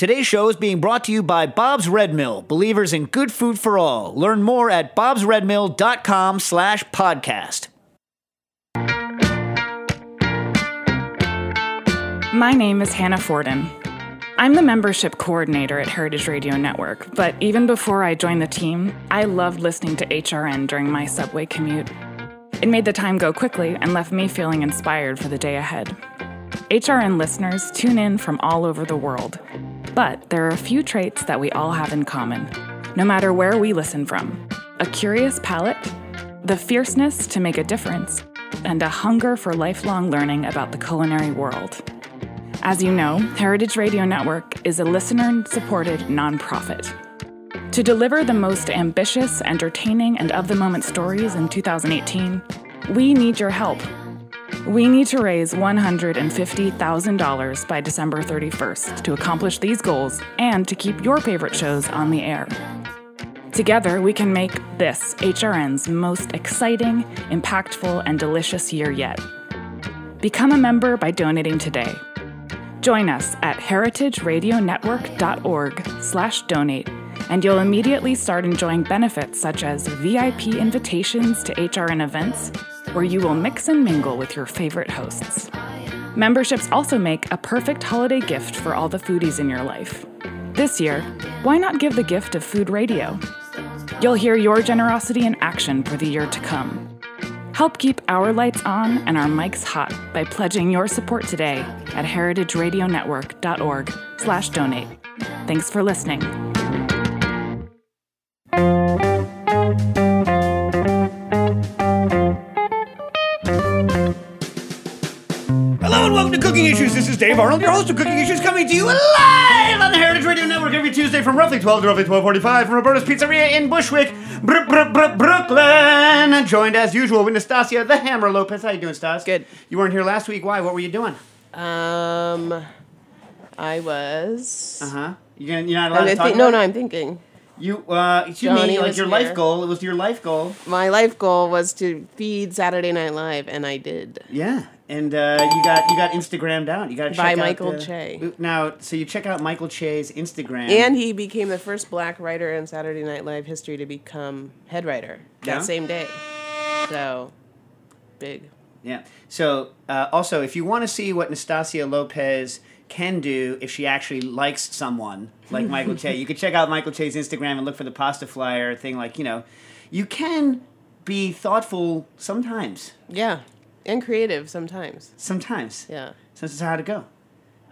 Today's show is being brought to you by Bob's Red Mill, believers in good food for all. Learn more at bobsredmill.com/podcast. My name is Hannah Forden. I'm the membership coordinator at Heritage Radio Network, but even before I joined the team, I loved listening to HRN during my subway commute. It made the time go quickly and left me feeling inspired for the day ahead. HRN listeners tune in from all over the world, but there are a few traits that we all have in common, no matter where we listen from. A curious palate, the fierceness to make a difference, and a hunger for lifelong learning about the culinary world. As you know, Heritage Radio Network is a listener-supported nonprofit. To deliver the most ambitious, entertaining, and of-the-moment stories in 2018, we need your help. We need to raise $150,000 by December 31st to accomplish these goals and to keep your favorite shows on the air. Together, we can make this HRN's most exciting, impactful, and delicious year yet. Become a member by donating today. Join us at heritageradionetwork.org/donate, and you'll immediately start enjoying benefits such as VIP invitations to HRN events, where you will mix and mingle with your favorite hosts. Memberships also make a perfect holiday gift for all the foodies in your life. This year, why not give the gift of food radio? You'll hear your generosity in action for the year to come. Help keep our lights on and our mics hot by pledging your support today at heritageradionetwork.org/donate. Thanks for listening. Hello and welcome to Cooking Issues. This is Dave Arnold, your host of Cooking Issues, coming to you live on the Heritage Radio Network every Tuesday from roughly 12 to roughly 12:45 from Roberta's Pizzeria in Bushwick, Brooklyn. Joined as usual with Nastasia the Hammer Lopez. How you doing, Stas? Good. You weren't here last week. Why? What were you doing? I was. You're not allowed to talk. No, I'm thinking. Life goal. It was your life goal. My life goal was to feed Saturday Night Live, and I did. Yeah, and you got Instagrammed out. You got to check out Michael Che. Now, so you check out Michael Che's Instagram, and he became the first black writer in Saturday Night Live history to become head writer that same day. So big. Yeah. So also, if you want to see what Nastasia Lopez can do if she actually likes someone like Michael Che, you could check out Michael Che's Instagram and look for the pasta flyer thing. You can be thoughtful sometimes. Yeah, and creative sometimes. Yeah. So this is how it go.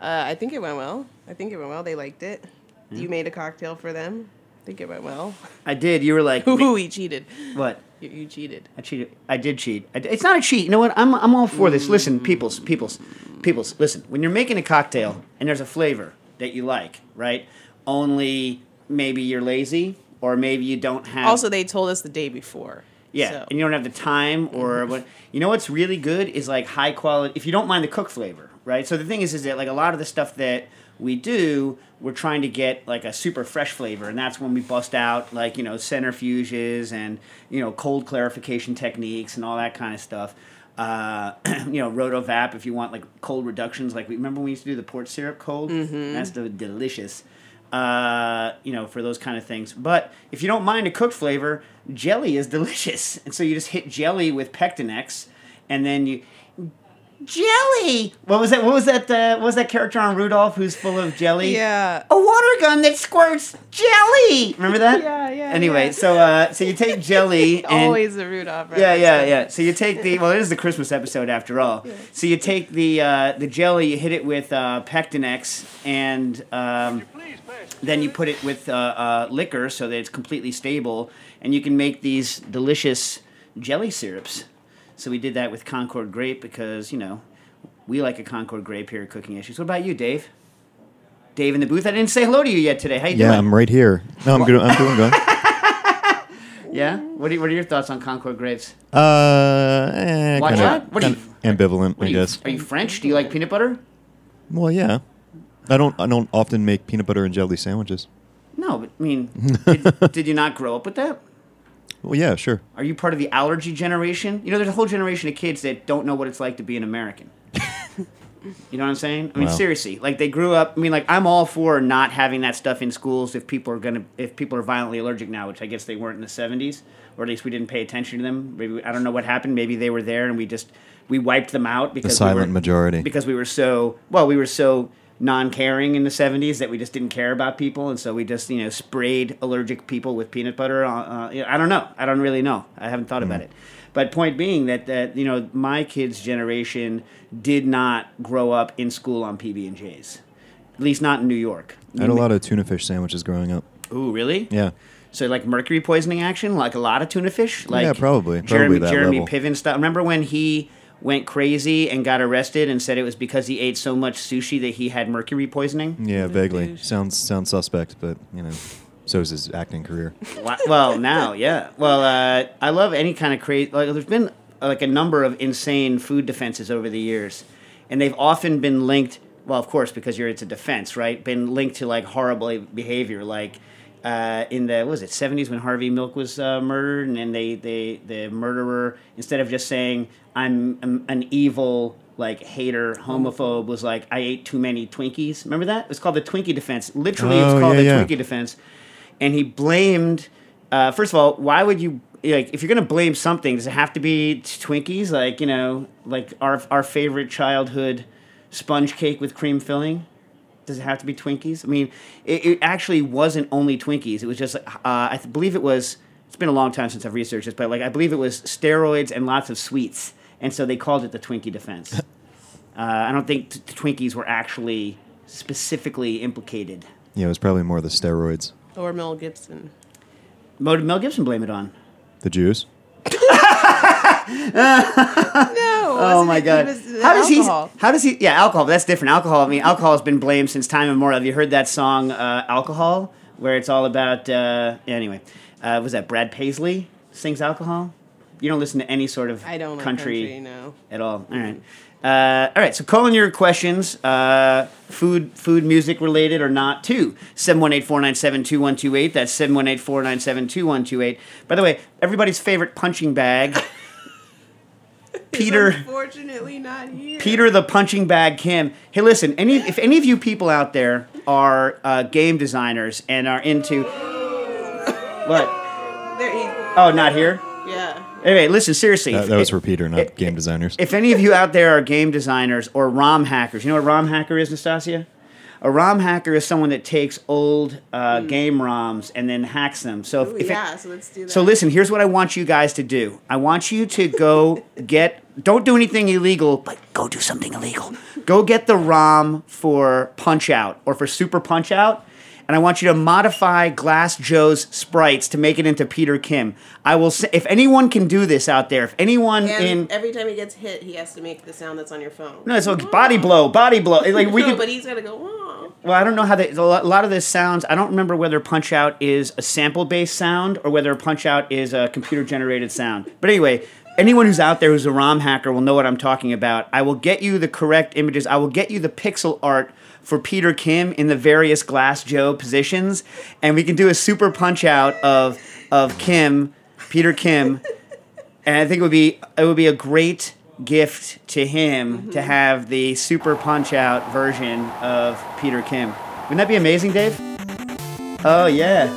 I think it went well. They liked it. Yeah. You made a cocktail for them. I think it went well. I did. You were like, "Ooh, he cheated." What? You cheated. I cheated. I did cheat. It's not a cheat. You know what? I'm all for this. Listen, peoples, listen. When you're making a cocktail and there's a flavor that you like, right? Only maybe you're lazy or maybe you don't have... Also, they told us the day before. Yeah, so. And you don't have the time or what... You know what's really good is like high quality... If you don't mind the cook flavor, right? So the thing is that like a lot of the stuff that we do... We're trying to get like a super fresh flavor, and that's when we bust out centrifuges and cold clarification techniques and all that kind of stuff. Rotovap if you want like cold reductions. Like remember when we used to do the port syrup cold? Mm-hmm. That's delicious. For those kind of things. But if you don't mind a cooked flavor, jelly is delicious, and so you just hit jelly with Pectinex, and then you. Jelly! What was that character on Rudolph who's full of jelly? Yeah. A water gun that squirts jelly! Remember that? Yeah. Anyway, so you take jelly and... Always the Rudolph, right? Yeah. So you take the... Well, it is the Christmas episode after all. Yeah. So you take the jelly, you hit it with Pectinex, and then you put it with liquor so that it's completely stable, and you can make these delicious jelly syrups. So we did that with Concord grape because, we like a Concord grape here at Cooking Issues. What about you, Dave? Dave in the booth. I didn't say hello to you yet today. How you doing? Yeah, I'm right here. No, I'm good. I'm doing good. Yeah? What are your thoughts on Concord grapes? Watch out. What are you? Ambivalent, I guess. Are you French? Do you like peanut butter? Well, yeah. I don't often make peanut butter and jelly sandwiches. No, but I mean, did you not grow up with that? Well, yeah, sure. Are you part of the allergy generation? There's a whole generation of kids that don't know what it's like to be an American. You know what I'm saying? I mean, seriously, like they grew up. I mean, like I'm all for not having that stuff in schools if people are violently allergic now, which I guess they weren't in the 70s, or at least we didn't pay attention to them. Maybe I don't know what happened. Maybe they were there and we wiped them out because the silent majority, because we were so non-caring in the 70s that we just didn't care about people, and so we just sprayed allergic people with peanut butter. I don't know. I don't really know. I haven't thought about it. But point being that my kids' generation did not grow up in school on PB&Js, at least not in New York. I had a lot of tuna fish sandwiches growing up. Ooh, really? Yeah. So like mercury poisoning action, like a lot of tuna fish. Like yeah, probably. Jeremy Piven stuff. Remember when he went crazy and got arrested and said it was because he ate so much sushi that he had mercury poisoning? Yeah, vaguely. Sounds suspect, but so is his acting career. Well, now, yeah. Well, I love any kind of crazy. Like, there's been like a number of insane food defenses over the years, and they've often been linked. Well, of course, because it's a defense, right? Been linked to like horrible behavior, like in the '70s when Harvey Milk was murdered, and then the murderer, instead of just saying I'm an evil, like, hater, homophobe, was like, I ate too many Twinkies. Remember that? It was called the Twinkie Defense. Literally, it's called the Twinkie Defense. And he blamed, first of all, why would you, like, if you're going to blame something, does it have to be Twinkies? Like, like our favorite childhood sponge cake with cream filling? Does it have to be Twinkies? I mean, it actually wasn't only Twinkies. It was just, I believe it was, it's been a long time since I've researched this, but, like, I believe it was steroids and lots of sweets. And so they called it the Twinkie Defense. I don't think the Twinkies were actually specifically implicated. Yeah, it was probably more the steroids. Or Mel Gibson. What did Mel Gibson blame it on? The Jews. No. Oh my God. How does he? Yeah, alcohol. But that's different. Alcohol. I mean, alcohol has been blamed since time immemorial. Have you heard that song "Alcohol," where it's all about? Anyway, was that Brad Paisley sings "Alcohol"? You don't listen to any sort of country no. at all. All right. So calling your questions, food, music related or not, to 718-497-2128. That's 718-497-2128. By the way, everybody's favorite punching bag, Peter. Unfortunately, not here. Peter the punching bag Kim. Hey, listen. If any of you people out there are game designers and are into what? Oh, not here. Yeah. Anyway, listen, seriously. That was for Peter, not game designers. If any of you out there are game designers or ROM hackers, you know what a ROM hacker is, Nastasia? A ROM hacker is someone that takes old game ROMs and then hacks them. So so let's do that. So listen, here's what I want you guys to do. I want you to go don't do anything illegal, but go do something illegal. Go get the ROM for Punch-Out or for Super Punch-Out. And I want you to modify Glass Joe's sprites to make it into Peter Kim. I will say, if anyone can do this out there, every time he gets hit, he has to make the sound that's on your phone. No, so body blow. Like but he's gotta go. Whoa. Well, I don't know how a lot of the sounds. I don't remember whether Punch Out is a sample-based sound or whether Punch Out is a computer-generated sound. But anyway. Anyone who's out there who's a ROM hacker will know what I'm talking about. I will get you the correct images. I will get you the pixel art for Peter Kim in the various Glass Joe positions, and we can do a Super Punch-Out of Kim, Peter Kim, and I think it would be a great gift to him to have the Super Punch-Out version of Peter Kim. Wouldn't that be amazing, Dave? Oh yeah.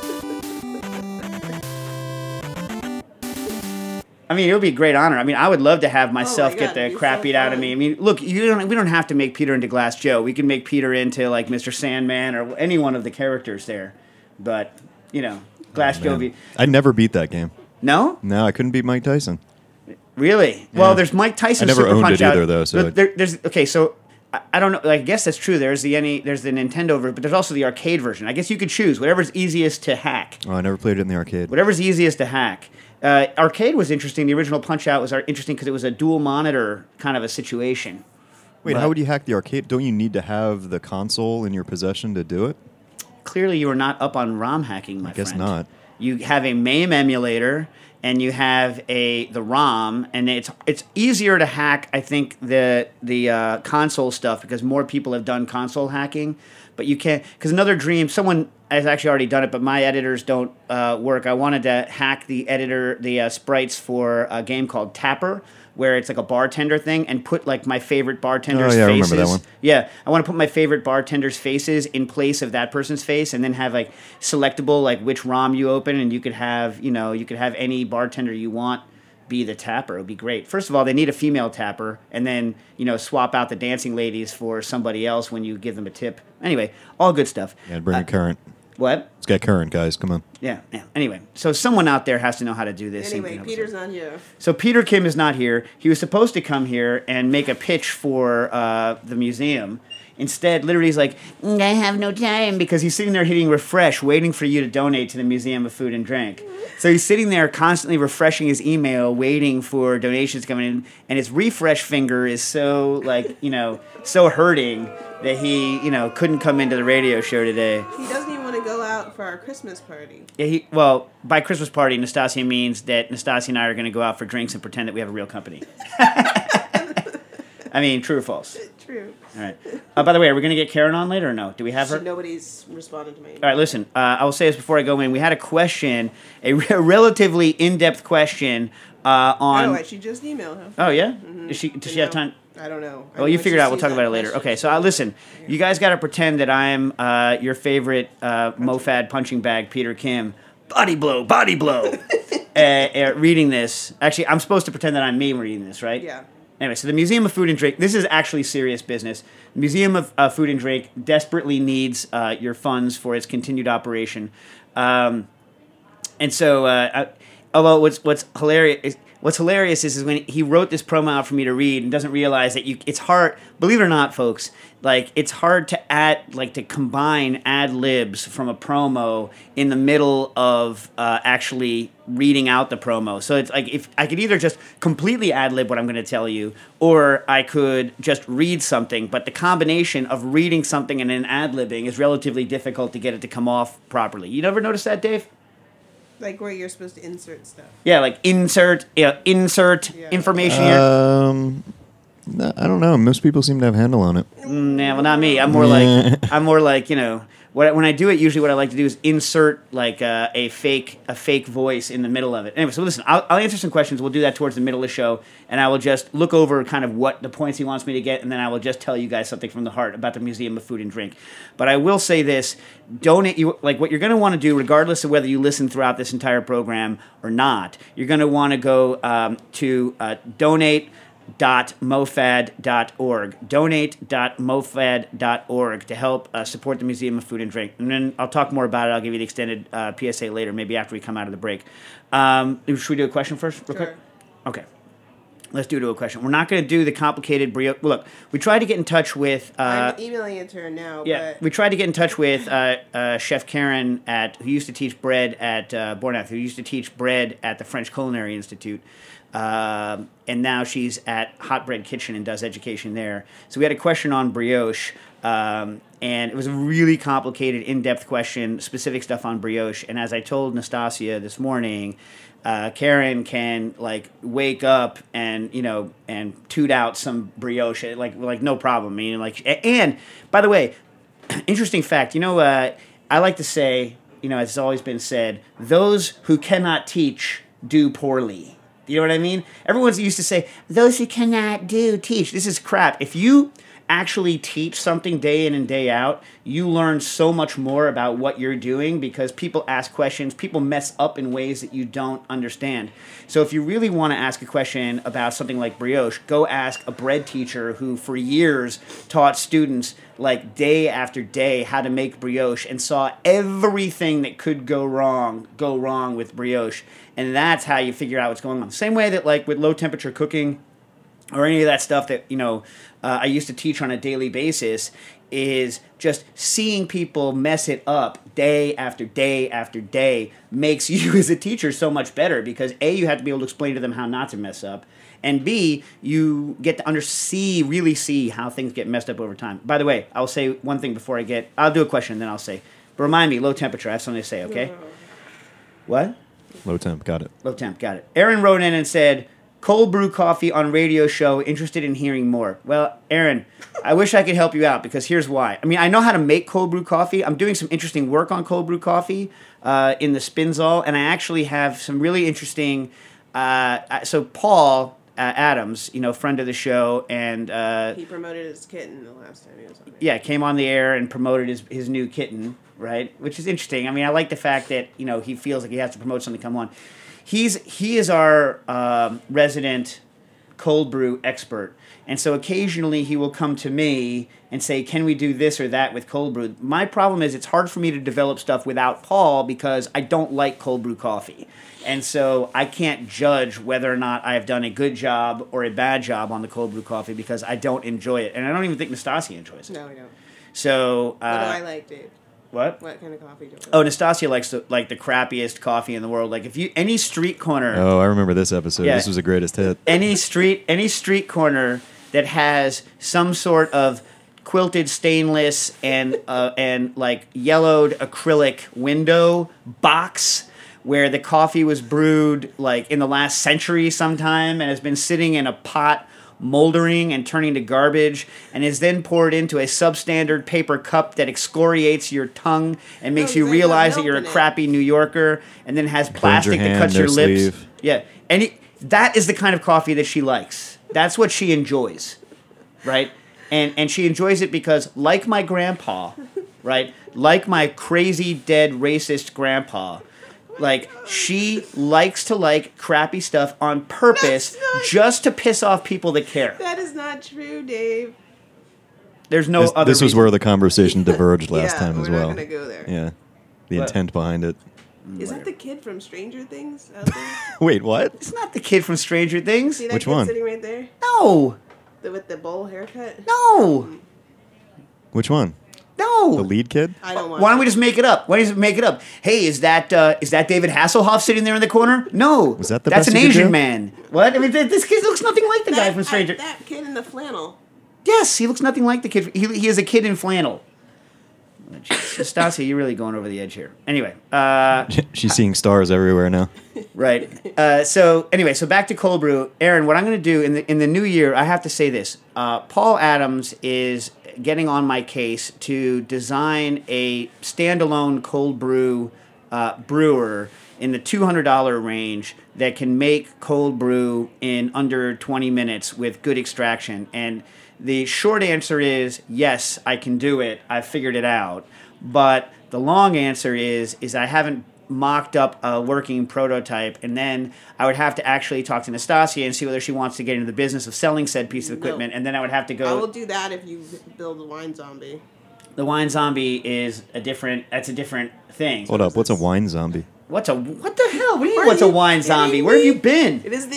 I mean, it would be a great honor. I mean, I would love to have myself get the crap beat out of me. I mean, look, we don't have to make Peter into Glass Joe. We can make Peter into, like, Mr. Sandman or any one of the characters there. But, Glass Joe... I never beat that game. No? No, I couldn't beat Mike Tyson. Really? Yeah. Well, there's Mike Tyson's Super Punch-Out. I never owned it either, though. So I don't know. I guess that's true. There's the Nintendo version, but there's also the arcade version. I guess you could choose whatever's easiest to hack. Oh, I never played it in the arcade. Whatever's easiest to hack. Arcade was interesting. The original Punch-Out was interesting because it was a dual monitor kind of a situation. Wait, how would you hack the arcade? Don't you need to have the console in your possession to do it? Clearly, you are not up on ROM hacking, my friend. I guess not. You have a MAME emulator, and you have the ROM, and it's easier to hack, I think, the console stuff because more people have done console hacking. But you can't, because another dream, someone has actually already done it, but my editors don't work. I wanted to hack the sprites for a game called Tapper, where it's like a bartender thing and put like my favorite bartender's faces. I remember that one. Yeah, I want to put my favorite bartender's faces in place of that person's face, and then have like selectable like which ROM you open, and you could have, you know, you could have any bartender you want be the tapper. It would be great. First of all, they need a female tapper, and then, you know, swap out the dancing ladies for somebody else when you give them a tip. Anyway, all good stuff. Yeah, bring a current. What? It's got current, guys. Come on. Yeah, yeah. Anyway, so someone out there has to know how to do this. Anyway, Peter's not here. So Peter Kim is not here. He was supposed to come here and make a pitch for the museum. Instead, literally, he's like, I have no time, because he's sitting there hitting refresh, waiting for you to donate to the Museum of Food and Drink. So he's sitting there constantly refreshing his email, waiting for donations coming in, and his refresh finger is so, like, you know, so hurting that he, you know, couldn't come into the radio show today. He doesn't even want to go out for our Christmas party. Yeah, well, by Christmas party, Nastasia means that Nastasia and I are going to go out for drinks and pretend that we have a real company. I mean, true or false? True. All right. By the way, are we going to get Karen on later or no? Do we have her? Nobody's responded to me. All right, listen. I will say this before I go in. We had a question, a relatively in-depth question on... Oh, she just emailed him. Oh, yeah? Mm-hmm. Does she have time? I don't know. Well, you figure it out. We'll talk about it later. Okay, so listen. You guys got to pretend that I'm your favorite MoFad punching bag, Peter Kim. Body blow, body blow. Reading this. Actually, I'm supposed to pretend that I'm me reading this, right? Yeah. Anyway, so the Museum of Food and Drink, this is actually serious business. The Museum of Food and Drink desperately needs your funds for its continued operation. And so, although what's hilarious is when he wrote this promo out for me to read and doesn't realize that it's hard, believe it or not, folks, like it's hard to combine ad libs from a promo in the middle of actually reading out the promo. So it's like, if I could either just completely ad-lib what I'm going to tell you, or I could just read something, but the combination of reading something and then ad-libbing is relatively difficult to get it to come off properly. You never noticed that, Dave? Like where you're supposed to insert stuff. Yeah, like insert information here. No, I don't know. Most people seem to have a handle on it. Yeah, well, not me. I'm more like, you know, when I do it, usually what I like to do is insert like a fake voice in the middle of it. Anyway, so listen, I'll answer some questions. We'll do that towards the middle of the show, and I will just look over kind of what the points he wants me to get, and then I will just tell you guys something from the heart about the Museum of Food and Drink. But I will say this: what you're going to want to do, regardless of whether you listen throughout this entire program or not, you're going to want to go to donate.mofad.org. Donate.mofad.org to help support the Museum of Food and Drink. And then I'll talk more about it. I'll give you the extended PSA later, maybe after we come out of the break. Should we do a question first? Real quick? Okay. Let's do a question. We're not going to do the complicated brioche. Look, we tried to get in touch with... I'm emailing it to her now, yeah, but... We tried to get in touch with Chef Karen, who used to teach bread at Bournemouth, who used to teach bread at the French Culinary Institute. And now she's at Hot Bread Kitchen and does education there. So we had a question on brioche, and it was a really complicated, in-depth question, specific stuff on brioche. And as I told Nastasia this morning... Karen can like wake up and, you know, and toot out some brioche like no problem. I mean, like, and by the way, interesting fact, you know, I like to say, you know, as it's always been said, those who cannot teach do poorly. You know what I mean? Everyone's used to say those who cannot do teach. This is crap. If you actually teach something day in and day out, you learn so much more about what you're doing, because people ask questions, people mess up in ways that you don't understand. So if you really want to ask a question about something like brioche, go ask a bread teacher who for years taught students like day after day how to make brioche and saw everything that could go wrong with brioche. And that's how you figure out what's going on. Same way that like with low temperature cooking or any of that stuff that, you know, I used to teach on a daily basis, is just seeing people mess it up day after day after day makes you as a teacher so much better, because A, you have to be able to explain to them how not to mess up, and B, you get to really see how things get messed up over time. By the way, I'll say one thing before I'll do a question, then I'll say, but remind me, low temperature, I have something to say, okay? No. What? Low temp, got it. Low temp, got it. Aaron wrote in and said, cold brew coffee on radio show, interested in hearing more. Well, Aaron, I wish I could help you out, because here's why. I mean, I know how to make cold brew coffee. I'm doing some interesting work on cold brew coffee in the Spinsall, and I actually have some really interesting... so Paul, Adams, you know, friend of the show, and he promoted his kitten the last time he was on it. Yeah, came on the air and promoted his new kitten, right? Which is interesting. I mean, I like the fact that, you know, he feels like he has to promote something to come on. He is our resident cold brew expert, and so occasionally he will come to me and say, "Can we do this or that with cold brew?" My problem is it's hard for me to develop stuff without Paul because I don't like cold brew coffee. And so I can't judge whether or not I've done a good job or a bad job on the cold brew coffee because I don't enjoy it. And I don't even think Nastasia enjoys it. No, I don't. So... what do I like, dude? What? What kind of coffee do you like? Oh, Nastasia likes the crappiest coffee in the world. Like, if you... Any street corner... Oh, I remember this episode. Yeah, this was the greatest hit. Any street corner that has some sort of quilted stainless and like, yellowed acrylic window box... where the coffee was brewed like in the last century sometime and has been sitting in a pot moldering and turning to garbage and is then poured into a substandard paper cup that excoriates your tongue and makes you realize that you're a crappy New Yorker and then has plastic that cuts your lips. Yeah. And that is the kind of coffee that she likes. That's what she enjoys, right? And she enjoys it because, like my grandpa, right, like my crazy, dead, racist grandpa, like, she likes to like crappy stuff on purpose just to piss off people that care. That is not true, Dave. There's no other reason. This was where the conversation diverged last time as well. Yeah, we're not going to go there. Yeah. The intent behind it. Is that the kid from Stranger Things out there? Wait, what? It's not the kid from Stranger Things. See that Which kid one? Sitting right there? No. With the bowl haircut? No. Which one? No. The lead kid? I don't want Why don't we just make it up? Why don't you just make it up? Hey, is that David Hasselhoff sitting there in the corner? No. Was that the That's best an Asian do? Man. What? I mean, this kid looks nothing like the guy from Stranger. That kid in the flannel. Yes, he looks nothing like the kid. He is a kid in flannel. Nastasia, you're really going over the edge here. Anyway. She's seeing stars everywhere now. Right. So back to cold brew. Aaron, what I'm going to do in the new year, I have to say this. Paul Adams is getting on my case to design a standalone cold brew brewer in the $200 range that can make cold brew in under 20 minutes with good extraction. And the short answer is, yes, I can do it. I figured it out. But the long answer is I haven't mocked up a working prototype, and then I would have to actually talk to Nastasia and see whether she wants to get into the business of selling said piece of equipment, and then I would have to go... I will do that if you build the wine zombie. The wine zombie is a different thing. Hold up, what's a wine zombie? What the hell? What do you mean, what's a wine zombie? Where have you been? It is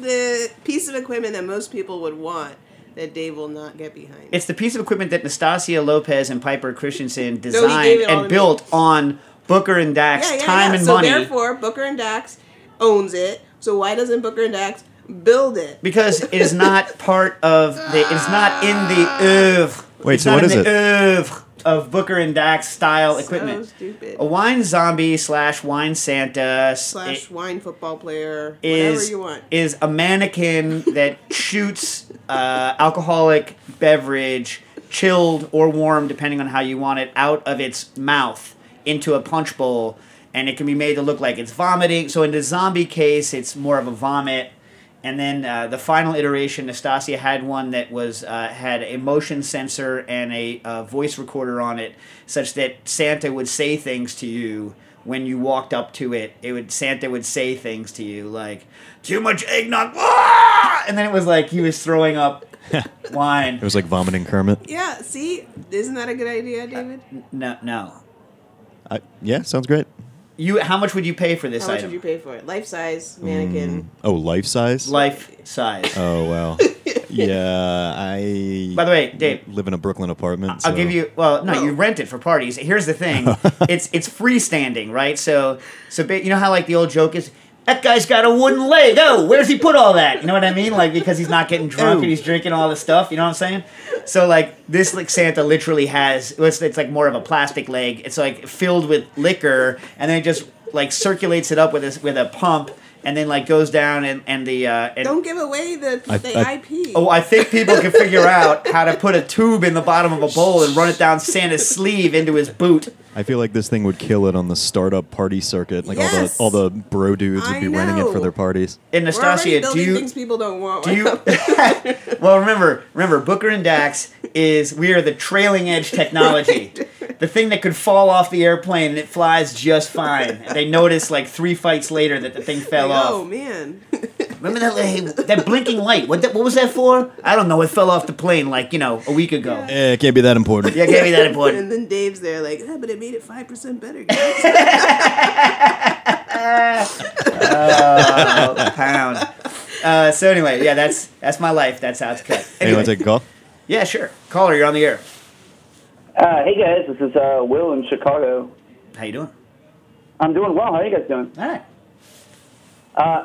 the piece of equipment that most people would want that Dave will not get behind. It's the piece of equipment that Nastasia Lopez and Piper Christensen designed and built on... Booker and Dax, time and money. So therefore, Booker and Dax owns it. So why doesn't Booker and Dax build it? Because it is not part of the. It's not in the oeuvre. Wait, so what is it? Oeuvre of Booker and Dax style equipment. So stupid. A wine zombie / wine Santa / wine football player. Whatever you want is a mannequin that shoots alcoholic beverage, chilled or warm, depending on how you want it, out of its mouth into a punch bowl, and it can be made to look like it's vomiting. So in the zombie case, it's more of a vomit. And then the final iteration, Nastasia had one that was had a motion sensor and a voice recorder on it, such that Santa would say things to you when you walked up to it. Santa would say things to you like, "Too much eggnog!" Ah! And then it was like he was throwing up wine. It was like vomiting Kermit. Yeah, see? Isn't that a good idea, David? No. Yeah, sounds great. How much would you pay for this item? How much would you pay for it? Life size mannequin. Oh, life size? Life size. Oh, wow. Yeah, By the way, Dave, live in a Brooklyn apartment. I'll give you. Well, no, you rent it for parties. Here's the thing: it's freestanding, right? So you know how like the old joke is, that guy's got a wooden leg. Oh, where's he put all that? You know what I mean? Like, because he's not getting drunk and he's drinking all this stuff. You know what I'm saying? So, like, this, like, Santa literally has, it's like more of a plastic leg. It's, like, filled with liquor, and then it just, like, circulates it up with a pump, and then like goes down and don't give away the IP. Oh, I think people can figure out how to put a tube in the bottom of a bowl and run it down Santa's sleeve into his boot. I feel like this thing would kill it on the startup party circuit. Like yes. all the bro dudes would be renting it for their parties. And Nastasia, do you things people don't want? Do you? Well, remember, Booker and Dax we are the trailing edge technology. The thing that could fall off the airplane and it flies just fine. They notice like 3 fights later that the thing fell off. Oh man! Remember that blinking light? What was that for? I don't know. It fell off the plane like a week ago. Yeah. It can't be that important. Yeah, it can't be that important. And then Dave's there like, but it made it 5% better, guys. Pound. So anyway, yeah, that's my life. That's how it's cut. Anyway. Hey, you want to take a call? Yeah, sure. Caller, you're on the air. Hey guys, this is Will in Chicago. How you doing? I'm doing well. How are you guys doing? All right.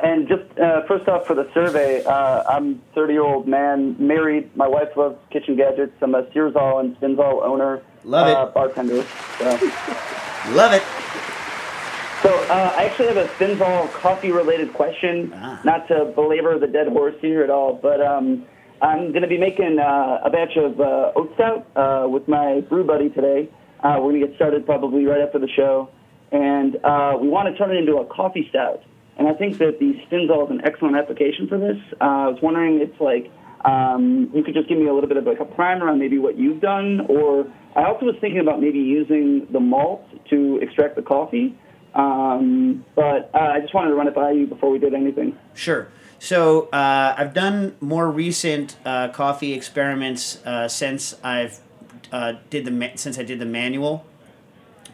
And just first off for the survey, I'm a 30-year-old man, married. My wife loves kitchen gadgets. I'm a Searsall and Spinsall owner. Love it. Bartender. Love it. So I actually have a Spinsall coffee-related question. Not to belabor the dead horse here at all, but... I'm going to be making a batch of oat stout with my brew buddy today. We're going to get started probably right after the show. And we want to turn it into a coffee stout. And I think that the Spinsall is an excellent application for this. I was wondering if you could just give me a little bit of like a primer on maybe what you've done. Or I also was thinking about maybe using the malt to extract the coffee. But I just wanted to run it by you before we did anything. Sure. So I've done more recent coffee experiments since I did the manual.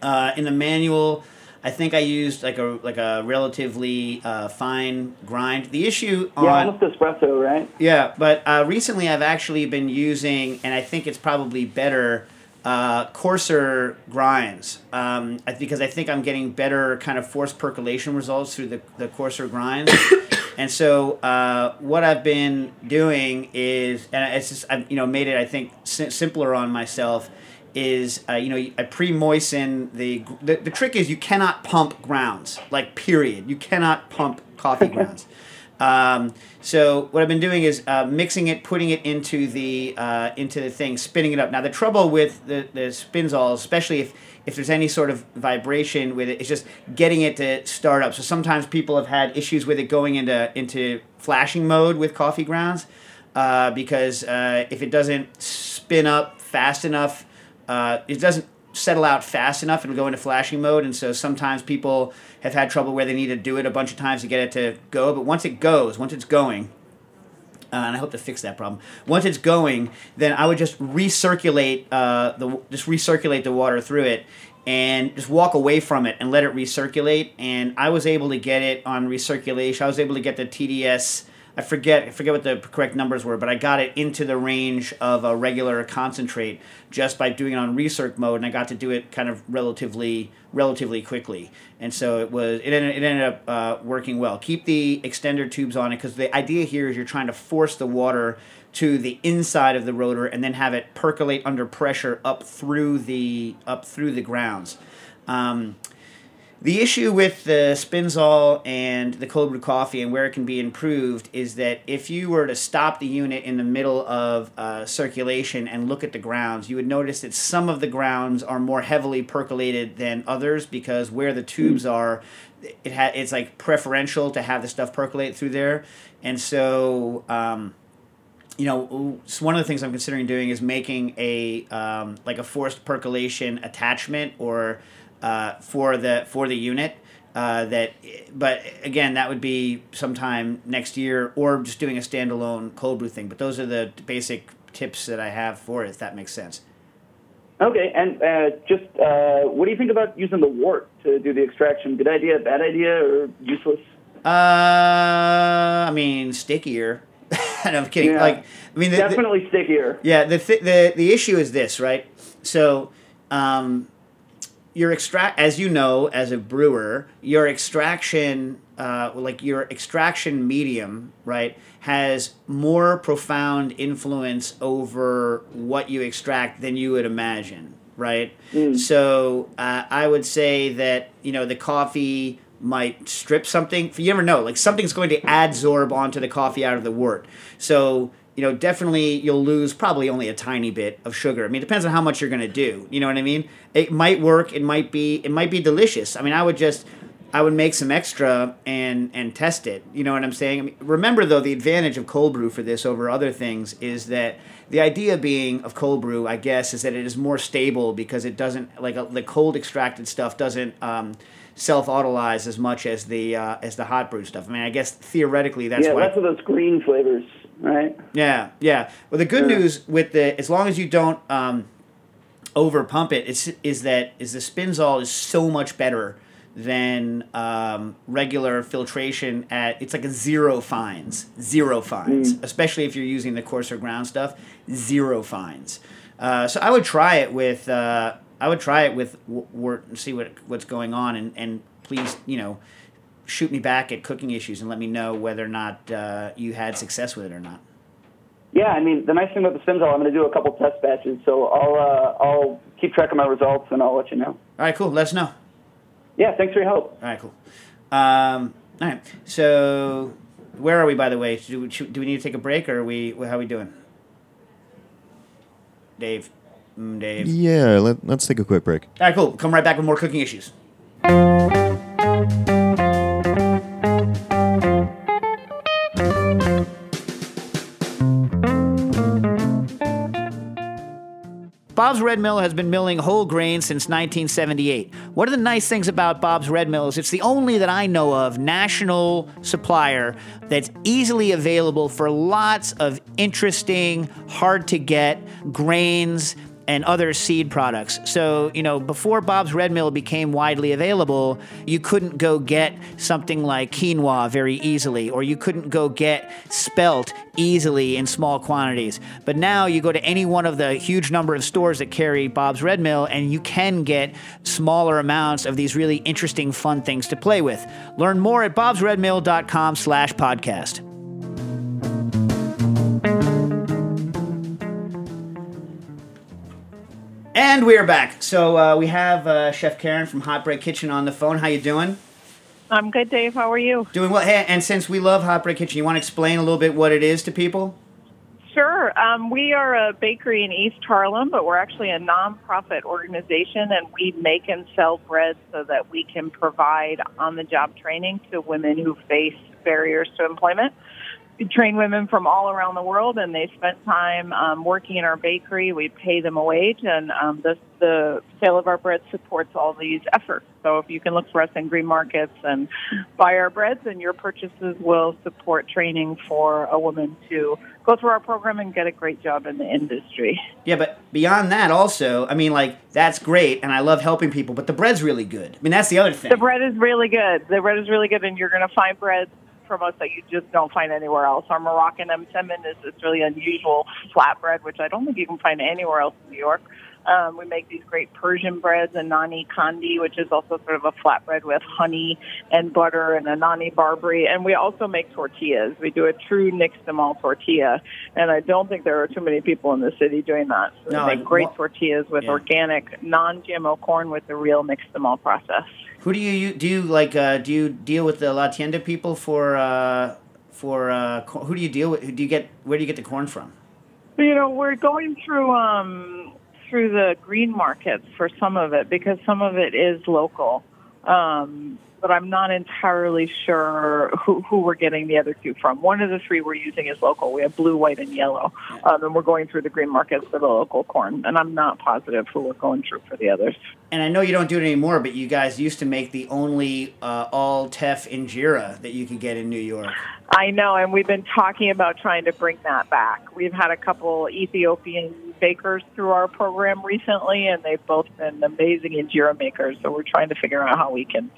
In the manual, I think I used like a relatively fine grind. The issue on almost espresso, right? Yeah, but recently I've actually been using, and I think it's probably better, coarser grinds because I think I'm getting better kind of forced percolation results through the coarser grinds. And so what I've been doing is, and it's just I've made it I think simpler on myself. Is I pre-moisten the trick is you cannot pump grounds, like period. You cannot pump coffee grounds. So what I've been doing is mixing it, putting it into the thing, spinning it up. Now the trouble with the Spinsall, especially if there's any sort of vibration with it, it's just getting it to start up. So sometimes people have had issues with it going into flashing mode with coffee grounds because if it doesn't spin up fast enough, it doesn't settle out fast enough, it'll go into flashing mode. And so sometimes people have had trouble where they need to do it a bunch of times to get it to go. But once it's going, and I hope to fix that problem. Once it's going, then I would just recirculate the water through it, and just walk away from it and let it recirculate. And I was able to get it on recirculation. I was able to get the TDS. I forget what the correct numbers were, but I got it into the range of a regular concentrate just by doing it on recirc mode, and I got to do it kind of relatively quickly. And so it ended up working well. Keep the extender tubes on it because the idea here is you're trying to force the water to the inside of the rotor and then have it percolate under pressure up through the grounds. The issue with the Spinsall and the cold brew coffee and where it can be improved is that if you were to stop the unit in the middle of circulation and look at the grounds, you would notice that some of the grounds are more heavily percolated than others because where the tubes are, it's like preferential to have the stuff percolate through there. And so... so one of the things I'm considering doing is making a forced percolation attachment or for the unit. But again, that would be sometime next year, or just doing a standalone cold brew thing. But those are the basic tips that I have for it, if that makes sense. Okay, and what do you think about using the wort to do the extraction? Good idea, bad idea, or useless? Stickier. No, I'm kidding. Yeah. Definitely stickier. Yeah. The issue is this, right? So, as a brewer, your extraction medium, right, has more profound influence over what you extract than you would imagine, right? Mm. So I would say that the coffee might strip something. You never know. Like, something's going to adsorb onto the coffee out of the wort. So, you know, definitely you'll lose probably only a tiny bit of sugar. I mean, it depends on how much you're going to do. You know what I mean? It might work. It might be delicious. I mean, I would make some extra and test it. You know what I'm saying? I mean, remember, though, the advantage of cold brew for this over other things is that the idea being of cold brew, I guess, is that it is more stable because it doesn't, like, the cold extracted stuff doesn't self-autolyze as much as the hot brew stuff. I mean, I guess theoretically that's why. Yeah, that's those green flavors. Right. Yeah, yeah. Well, the good news with the, as long as you don't over pump it, is that the Spinsall is so much better than regular filtration at, it's like a zero fines, especially if you're using the coarser ground stuff, zero fines. So I would try it with wort and see what's going on, and please, you know, shoot me back at Cooking Issues and let me know whether or not you had success with it or not. Yeah, I mean, the nice thing about the Spinsall, I'm going to do a couple test batches, so I'll keep track of my results and I'll let you know. All right, cool. Let us know. Yeah, thanks for your help. All right, cool. All right, so where are we, by the way? Do we need to take a break, or how are we doing? Dave? Yeah, let's take a quick break. All right, cool. Come right back with more Cooking Issues. Bob's Red Mill has been milling whole grains since 1978. One of the nice things about Bob's Red Mill is it's the only that I know of national supplier that's easily available for lots of interesting, hard-to-get grains and other seed products. So, you know, before Bob's Red Mill became widely available, you couldn't go get something like quinoa very easily, or you couldn't go get spelt easily in small quantities. But now you go to any one of the huge number of stores that carry Bob's Red Mill, and you can get smaller amounts of these really interesting, fun things to play with. Learn more at bobsredmill.com/podcast. And we are back. So we have Chef Karen from Hot Bread Kitchen on the phone. How you doing? I'm good, Dave. How are you? Doing well. Hey, and since we love Hot Bread Kitchen, you want to explain a little bit what it is to people? Sure. We are a bakery in East Harlem, but we're actually a nonprofit organization, and we make and sell bread so that we can provide on-the-job training to women who face barriers to employment. We train women from all around the world, and they spend time working in our bakery. We pay them a wage, and the sale of our bread supports all these efforts. So if you can look for us in green markets and buy our breads, and your purchases will support training for a woman to go through our program and get a great job in the industry. Yeah, but beyond that also, I mean, like, that's great, and I love helping people, but the bread's really good. I mean, that's the other thing. The bread is really good. The bread is really good, and you're going to find bread from us that you just don't find anywhere else. Our Moroccan msemin is this really unusual flatbread, which I don't think you can find anywhere else in New York. We make these great Persian breads, and nani kandi, which is also sort of a flatbread with honey and butter, and a nani barbary. And we also make tortillas. We do a true nixtamal tortilla, and I don't think there are too many people in the city doing that. So no, we make great tortillas with organic, non-GMO corn with the real nixtamal process. Who do you deal with the La Tienda people for who do you deal with? Where do you get the corn from? You know, we're going through the green markets for some of it, because some of it is local. But I'm not entirely sure who we're getting the other two from. One of the three we're using is local. We have blue, white, and yellow. And we're going through the green markets for the local corn. And I'm not positive who we're going through for the others. And I know you don't do it anymore, but you guys used to make the only all teff injera that you could get in New York. I know, and we've been talking about trying to bring that back. We've had a couple Ethiopian bakers through our program recently, and they've both been amazing injera makers, so we're trying to figure out how we can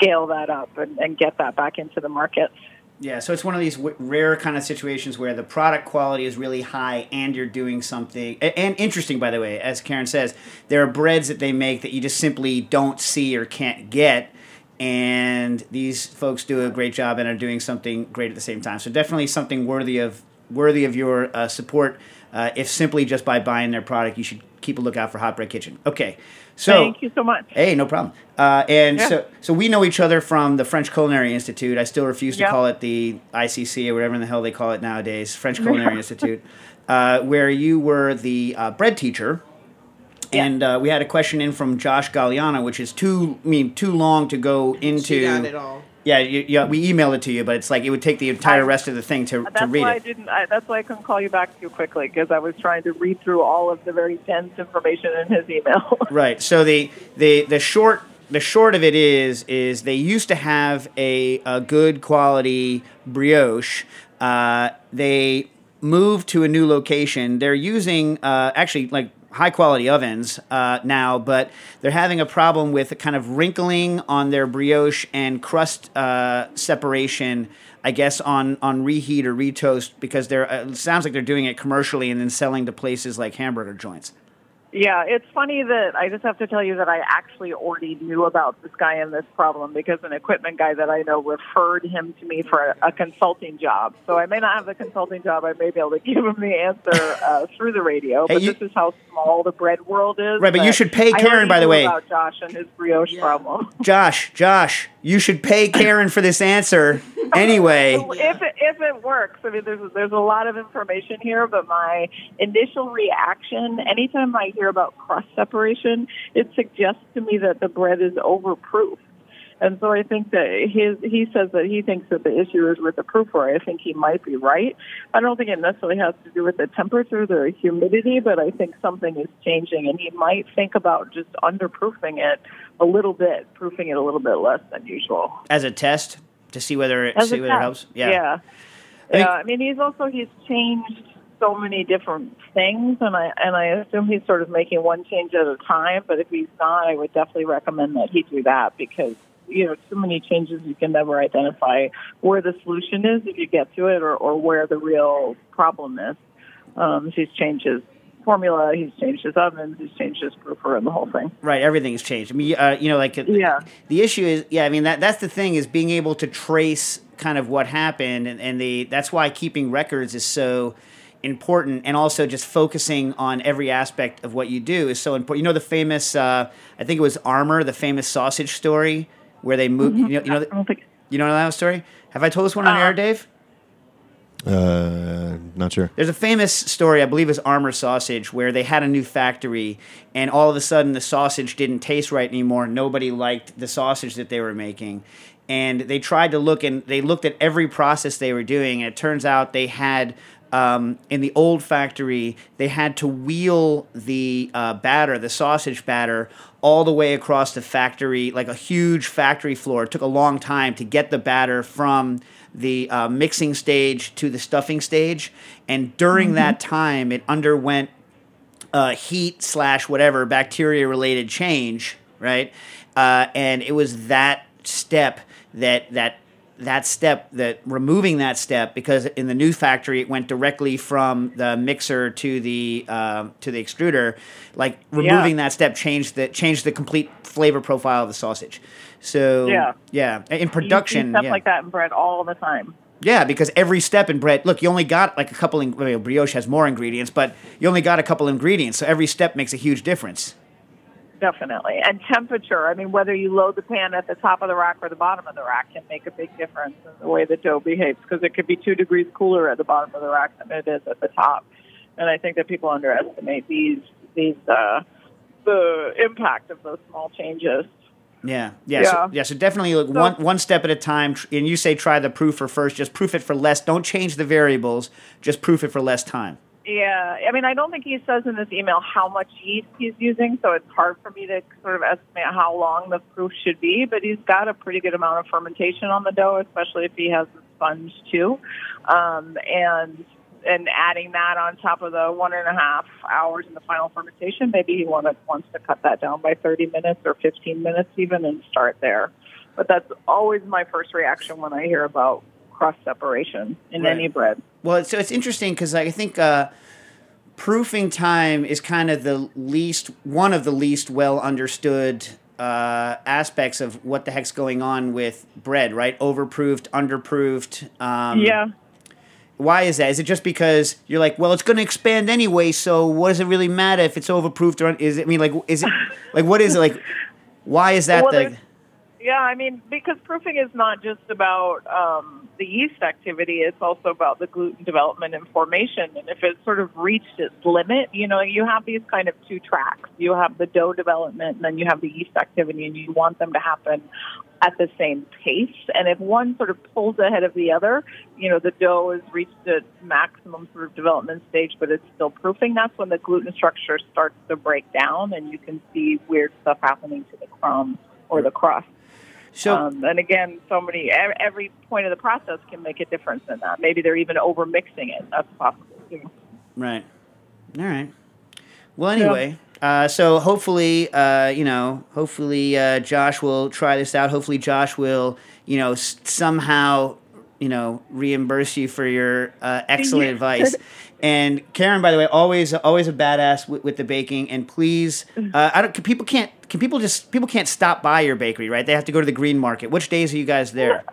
scale that up and get that back into the market. Yeah, so it's one of these rare kind of situations where the product quality is really high and you're doing something. And interesting, by the way, as Karen says, there are breads that they make that you just simply don't see or can't get, and these folks do a great job and are doing something great at the same time. So definitely something worthy of your support. If simply just by buying their product, you should keep a lookout for Hot Bread Kitchen. Okay. So, thank you so much. Hey, no problem. So we know each other from the French Culinary Institute. I still refuse to call it the ICC or whatever in the hell they call it nowadays, French Culinary Institute, where you were the bread teacher. And we had a question in from Josh Galliano, which is too long to go into. She got it all. Yeah, we emailed it to you, but it's like it would take the entire rest of the thing to read it. That's why I couldn't call you back too quickly, because I was trying to read through all of the very dense information in his email. Right. So the short of it is they used to have a good quality brioche. They moved to a new location. They're using actually like high-quality ovens now, but they're having a problem with a kind of wrinkling on their brioche and crust separation, I guess, on reheat or retoast, because it sounds like they're doing it commercially and then selling to places like hamburger joints. Yeah, it's funny that I just have to tell you that I actually already knew about this guy and this problem, because an equipment guy that I know referred him to me for a consulting job. So I may not have the consulting job. I may be able to give him the answer through the radio, but this is how small the bread world is. Right, but you should pay Karen, by the way. I already knew about Josh and his brioche problem. Josh, you should pay Karen for this answer anyway. If it works. I mean, there's a lot of information here, but my initial reaction, anytime I hear about crust separation, it suggests to me that the bread is overproof. And so I think that he says that he thinks that the issue is with the proofer. I think he might be right. I don't think it necessarily has to do with the temperature, the humidity, but I think something is changing, and he might think about just underproofing it a little bit, proofing it a little bit less than usual. As a test to see whether it helps? Yeah. I mean, he's changed so many different things, and I assume he's sort of making one change at a time, but if he's not, I would definitely recommend that he do that, because so many changes you can never identify where the solution is if you get to it, or where the real problem is. He's changed his formula, he's changed his ovens, he's changed his proofer, and the whole thing. Right, everything's changed. I mean, the issue is, I mean, that's the thing, is being able to trace kind of what happened, and that's why keeping records is so important, and also just focusing on every aspect of what you do is so important. You know the famous, I think it was Armour, the famous sausage story where they moved. Mm-hmm. You know that story? Have I told this one on air, Dave? Not sure. There's a famous story, I believe, is Armour sausage, where they had a new factory, and all of a sudden the sausage didn't taste right anymore. Nobody liked the sausage that they were making, and they tried to look, and they looked at every process they were doing, and it turns out they had. In the old factory, they had to wheel the batter, the sausage batter, all the way across the factory, like a huge factory floor. It took a long time to get the batter from the mixing stage to the stuffing stage. And during that time, it underwent heat / whatever bacteria-related change, right? And it was that step that removing that step, because in the new factory it went directly from the mixer to the extruder, like removing that step changed the complete flavor profile of the sausage. So in production, stuff like that in bread all the time. Yeah, because every step in bread, look, you only got like a couple. Brioche has more ingredients, but you only got a couple ingredients, so every step makes a huge difference. Definitely. And temperature. I mean, whether you load the pan at the top of the rack or the bottom of the rack can make a big difference in the way the dough behaves, because it could be 2 degrees cooler at the bottom of the rack than it is at the top. And I think that people underestimate the impact of those small changes. Yeah. So definitely look one step at a time. And you say try the proofer first. Just proof it for less. Don't change the variables. Just proof it for less time. Yeah, I mean, I don't think he says in this email how much yeast he's using, so it's hard for me to sort of estimate how long the proof should be, but he's got a pretty good amount of fermentation on the dough, especially if he has a sponge, too. And adding that on top of the 1.5 hours in the final fermentation, maybe he wants to cut that down by 30 minutes or 15 minutes even and start there. But that's always my first reaction when I hear about crust separation in any bread. Well, so it's interesting, because I think proofing time is kind of one of the least well understood aspects of what the heck's going on with bread, right? Overproofed, underproofed. Why is that? Is it just because you're like, well, it's going to expand anyway, so what does it really matter if it's overproofed or is it? I mean, like, is it like what is it like? Why is that? Well, yeah, I mean, because proofing is not just about the yeast activity; it's also about the gluten development and formation. And if it's sort of reached its limit, you know, you have these kind of two tracks: you have the dough development, and then you have the yeast activity, and you want them to happen at the same pace. And if one sort of pulls ahead of the other, you know, the dough has reached a maximum sort of development stage, but it's still proofing. That's when the gluten structure starts to break down and you can see weird stuff happening to the crumb or the crust. So, and again, every point of the process can make a difference in that. Maybe they're even over mixing it. That's possible too. Right. All right. Well, anyway. Yeah. So hopefully, Josh will try this out. Hopefully Josh will, you know, somehow, you know, reimburse you for your excellent advice. And Karen, by the way, always a badass with the baking. And please, people can't stop by your bakery, right? They have to go to the Green Market. Which days are you guys there?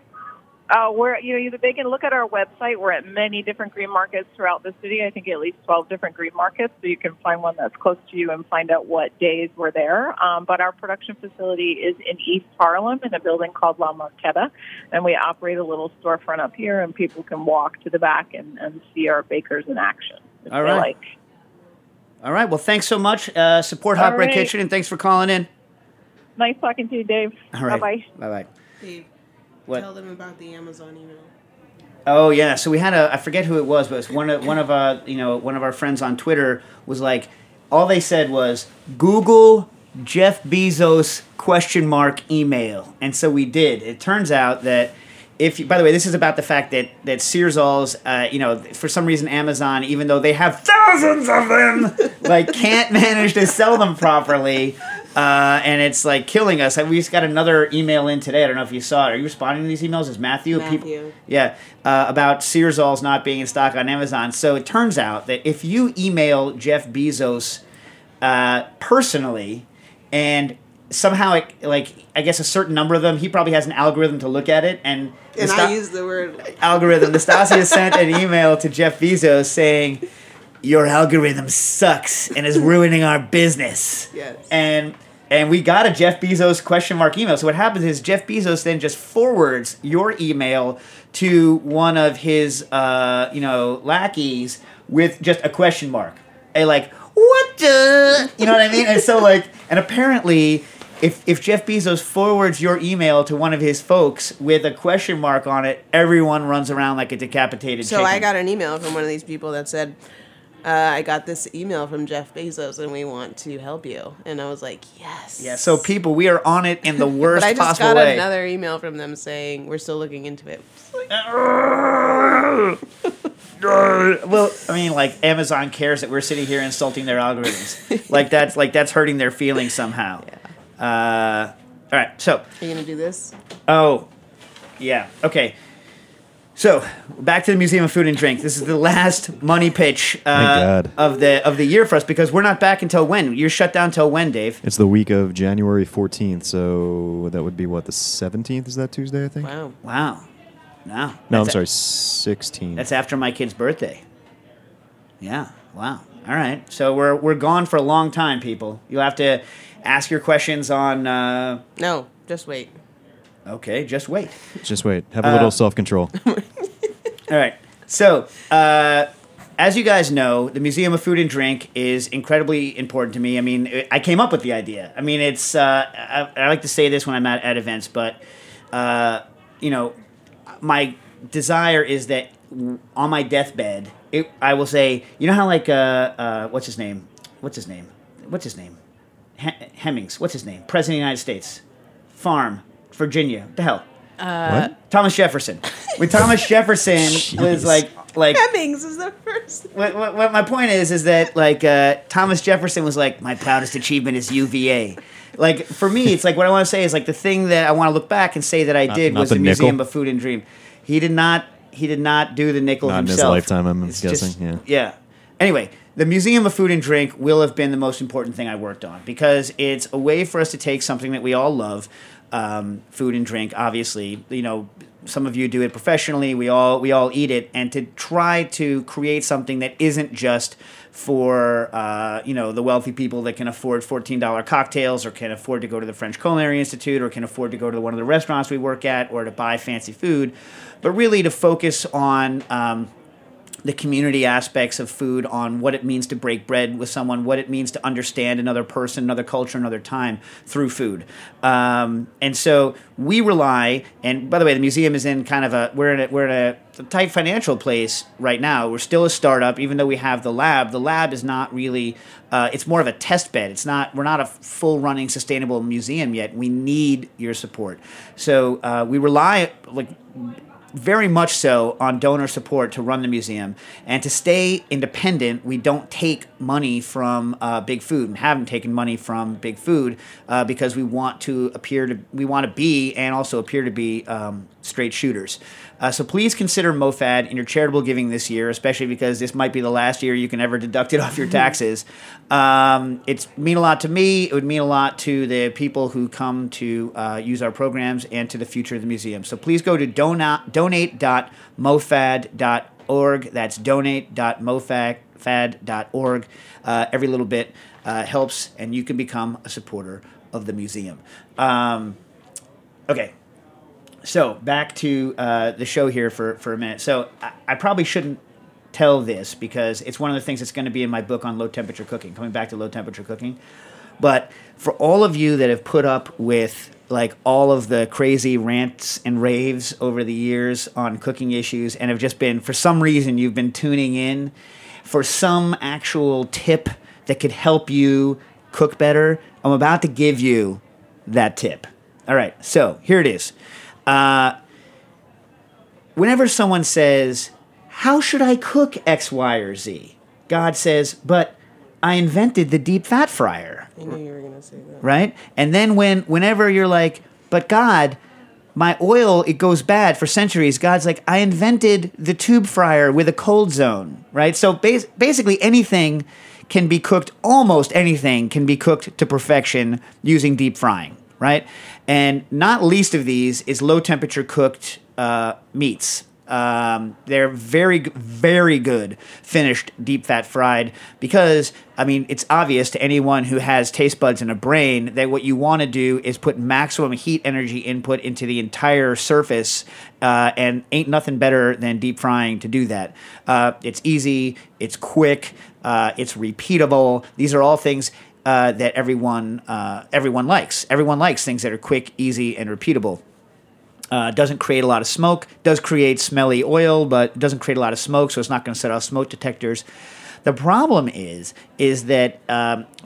They can look at our website. We're at many different green markets throughout the city. I think at least 12 different green markets, so you can find one that's close to you and find out what days we're there. But our production facility is in East Harlem in a building called La Marqueta, and we operate a little storefront up here, and people can walk to the back and see our bakers in action. All right. Like. All right. Well, thanks so much. Support Hot Bread Kitchen, and thanks for calling in. Nice talking to you, Dave. All right. Bye-bye. Bye-bye. Dave. What? Tell them about the Amazon email. Oh yeah, so we had I forget who it was, but it was one of our friends on Twitter was like, all they said was Google Jeff Bezos ? email, and so we did. It turns out that by the way, this is about the fact that Searsalls, for some reason Amazon, even though they have thousands of them, like can't manage to sell them properly. And it's like killing us. We just got another email in today. I don't know if you saw it. Are you responding to these emails? It's Matthew. Yeah. About Searsalls not being in stock on Amazon. So it turns out that if you email Jeff Bezos personally and somehow, I guess a certain number of them, he probably has an algorithm to look at it. And I use the word algorithm. Nastasia sent an email to Jeff Bezos saying, your algorithm sucks and is ruining our business. Yes. And we got a Jeff Bezos ? email. So what happens is Jeff Bezos then just forwards your email to one of his lackeys with just a ? And like, what the? You know what I mean? And so apparently if Jeff Bezos forwards your email to one of his folks with a ? on it, everyone runs around like a decapitated chicken. So I got an email from one of these people that said, I got this email from Jeff Bezos, and we want to help you. And I was like, yes. Yeah, so people, we are on it in the worst possible way. But I just got another email from them saying, we're still looking into it. Well, I mean, Amazon cares that we're sitting here insulting their algorithms. That's hurting their feelings somehow. Yeah. All right, so. Are you going to do this? Oh, yeah, okay. So, back to the Museum of Food and Drink. This is the last money pitch of the year for us, because we're not back until when? You're shut down till when, Dave? It's the week of January 14th, so that would be, the 17th? Is that Tuesday, I think? Wow. No, I'm sorry, 16th. That's after my kid's birthday. Yeah, wow. All right, so we're gone for a long time, people. You'll have to ask your questions on... No, just wait. Okay, just wait. Just wait. Have a little self-control. All right. So, as you guys know, the Museum of Food and Drink is incredibly important to me. I mean, I came up with the idea. I mean, it's... I like to say this when I'm at events, but, my desire is that on my deathbed, I will say, you know how, Hemings. What's his name? President of the United States. Farm. Virginia. What the hell? What? Thomas Jefferson. When Thomas Jefferson was like Hemings is the first. What my point is that Thomas Jefferson was like, my proudest achievement is UVA. For me, it's what I want to say is the thing that I want to look back and say that I did was the Museum of Food and Dream. He did not do the nickel himself. Not in his lifetime, I'm guessing. Yeah. Anyway, the Museum of Food and Drink will have been the most important thing I worked on, because it's a way for us to take something that we all love. food and drink. Obviously, you know, some of you do it professionally. We all eat it, and to try to create something that isn't just for you know, the wealthy people that can afford $14 cocktails, or can afford to go to the French Culinary Institute, or can afford to go to one of the restaurants we work at, or to buy fancy food, but really to focus on the community aspects of food, on what it means to break bread with someone, what it means to understand another person, another culture, another time through food. And so we rely, and by the way, the museum is in kind of a, we're in a tight financial place right now. We're still a startup, even though we have the lab. The lab is not really, it's more of a test bed. It's not, we're not a full running sustainable museum yet. We need your support. So we rely, like, very much so on donor support to run the museum. And to stay independent, we don't take money from Big Food, and haven't taken money from Big Food, because we want to be, and also appear to be, straight shooters. So please consider MoFad in your charitable giving this year, especially because this might be the last year you can ever deduct it off your taxes. It's mean a lot to me. It would mean a lot to the people who come to use our programs, and to the future of the museum. So please go to donate.mofad.org. That's donate.mofad.org. Every little bit helps, and you can become a supporter of the museum. Okay. So back to the show here for a minute. So I probably shouldn't tell this, because it's one of the things that's going to be in my book on low-temperature cooking, coming back to low-temperature cooking. But for all of you that have put up with, like, all of the crazy rants and raves over the years on cooking issues, and have just been, for some reason, you've been tuning in for some actual tip that could help you cook better, I'm about to give you that tip. All right, so here it is. Whenever someone says, how should I cook X, Y, or Z? God says, but I invented the deep fat fryer. I knew you were going to say that. Right? And then whenever you're like, but God, my oil, it goes bad for centuries. God's like, I invented the tube fryer with a cold zone. Right? So basically anything can be cooked, almost anything can be cooked to perfection using deep frying. Right? And not least of these is low-temperature cooked meats. They're very, very good finished deep fat fried, because, I mean, it's obvious to anyone who has taste buds and a brain that what you want to do is put maximum heat energy input into the entire surface, and ain't nothing better than deep frying to do that. It's easy, it's quick, it's repeatable. These are all things that everyone likes. Everyone likes things that are quick, easy, and repeatable. Doesn't create a lot of smoke. Does create smelly oil, but doesn't create a lot of smoke, so it's not going to set off smoke detectors. The problem is that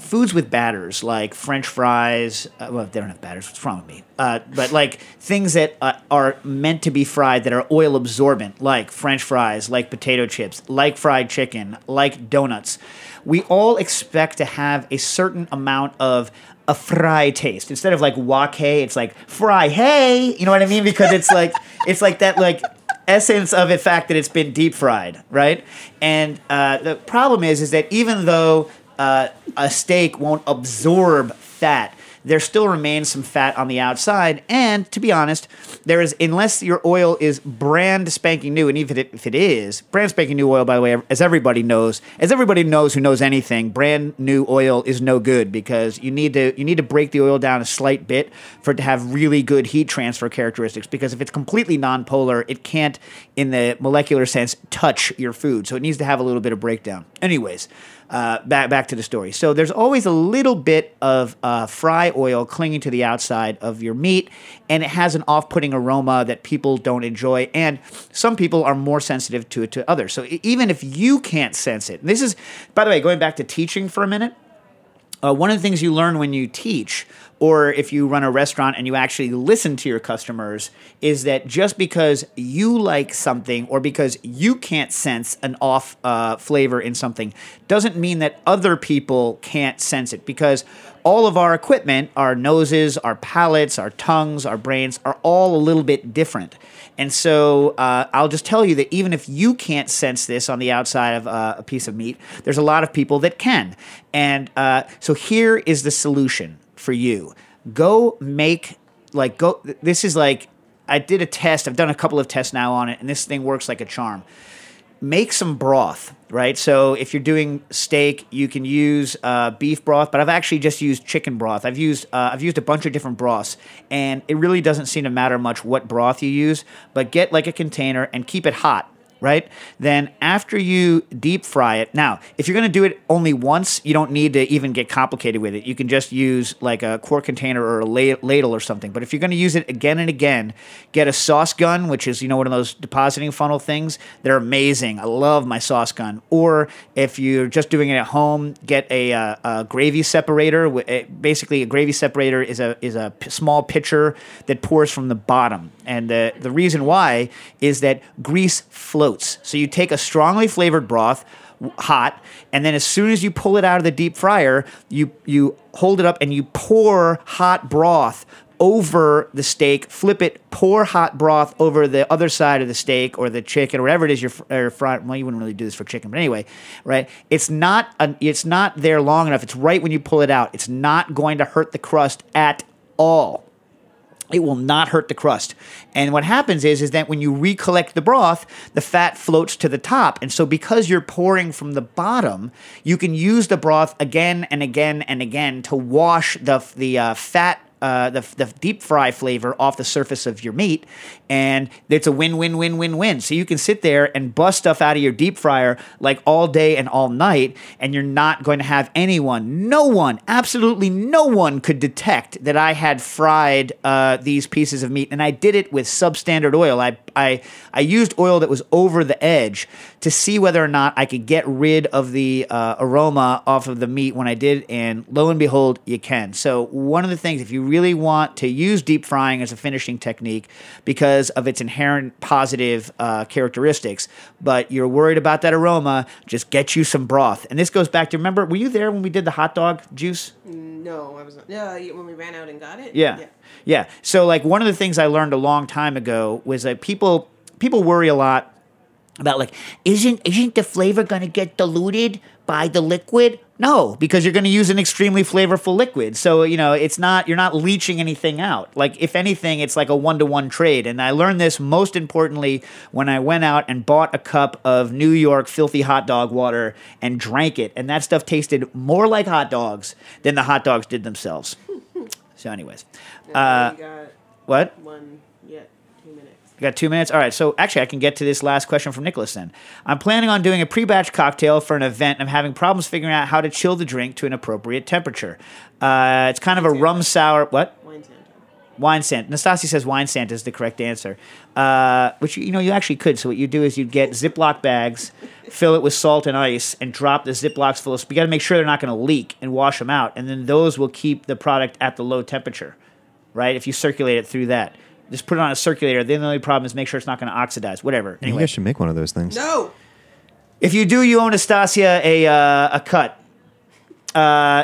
foods with batters, like French fries, well, they don't have batters. What's wrong with me? But like things that are meant to be fried, that are oil absorbent, like French fries, like potato chips, like fried chicken, like donuts. We all expect to have a certain amount of a fry taste. Instead of like wok hey, it's like fry hey. You know what I mean? Because it's like it's like that like essence of the fact that it's been deep fried, right? And the problem is that even though a steak won't absorb fat, there still remains some fat on the outside. And to be honest, there is, unless your oil is brand spanking new, and even if it is, brand spanking new oil, by the way, as everybody knows who knows anything, brand new oil is no good, because you need to break the oil down a slight bit for it to have really good heat transfer characteristics, because if it's completely nonpolar, it can't, in the molecular sense, touch your food. So it needs to have a little bit of breakdown. Anyways. Back to the story. So there's always a little bit of fry oil clinging to the outside of your meat, and it has an off-putting aroma that people don't enjoy, and some people are more sensitive to it to others. So even if you can't sense it, and this is, by the way, going back to teaching for a minute, one of the things you learn when you teach, or if you run a restaurant and you actually listen to your customers, is that just because you like something, or because you can't sense an off flavor in something, doesn't mean that other people can't sense it, because all of our equipment, our noses, our palates, our tongues, our brains, are all a little bit different. And so I'll just tell you that even if you can't sense this on the outside of a piece of meat, there's a lot of people that can. And so here is the solution for you. Go make like go. This is like I did a test. I've done a couple of tests now on it, and this thing works like a charm. Make some broth, right? So if you're doing steak, you can use beef broth, but I've actually just used chicken broth. I've used a bunch of different broths, and it really doesn't seem to matter much what broth you use, but get like a container and keep it hot, right? Then after you deep fry it, now, if you're going to do it only once, you don't need to even get complicated with it. You can just use like a quart container or a ladle or something. But if you're going to use it again and again, get a sauce gun, which is, you know, one of those depositing funnel things. They're amazing. I love my sauce gun. Or if you're just doing it at home, get a gravy separator. Basically, a gravy separator is a small pitcher that pours from the bottom. And the reason why is that grease floats. So you take a strongly flavored broth, hot, and then as soon as you pull it out of the deep fryer, you hold it up and you pour hot broth over the steak, flip it, pour hot broth over the other side of the steak or the chicken or whatever it is you're frying. Well, you wouldn't really do this for chicken, but anyway, right? It's not there long enough. It's right when you pull it out. It's not going to hurt the crust at all. It will not hurt the crust. And what happens is that when you recollect the broth, the fat floats to the top. And so because you're pouring from the bottom, you can use the broth again and again and again to wash the fat, the deep fry flavor off the surface of your meat. And it's a win-win-win-win-win. So you can sit there and bust stuff out of your deep fryer like all day and all night, and you're not going to have absolutely no one could detect that I had fried these pieces of meat. And I did it with substandard oil. I used oil that was over the edge to see whether or not I could get rid of the aroma off of the meat when I did. And lo and behold, you can. So one of the things, if you really want to use deep frying as a finishing technique because of its inherent positive characteristics, but you're worried about that aroma, just get you some broth. And this goes back to, remember, were you there when we did the hot dog juice? No, I wasn't. When we ran out and got it? Yeah. So like one of the things I learned a long time ago was that people worry a lot about like, isn't the flavor going to get diluted by the liquid? No, because you're going to use an extremely flavorful liquid. So, you know, you're not leaching anything out. Like, if anything, it's like a 1-to-1 trade. And I learned this most importantly when I went out and bought a cup of New York filthy hot dog water and drank it. And that stuff tasted more like hot dogs than the hot dogs did themselves. So anyways. You got 2 minutes? All right. So actually, I can get to this last question from Nicholas then. I'm planning on doing a pre-batch cocktail for an event. I'm having problems figuring out how to chill the drink to an appropriate temperature. It's kind of a rum sour. What? Wine Santa. Nastasia says Wine Santa is the correct answer, which, you know, you actually could. So what you do is you'd get Ziploc bags, fill it with salt and ice, and drop the Ziplocs full of – you got to make sure they're not going to leak and wash them out. And then those will keep the product at the low temperature, right, if you circulate it through that. Just put it on a circulator. Then the only problem is make sure it's not going to oxidize. Whatever. Anyway. You guys should make one of those things. No. If you do, you owe Nastasia a cut.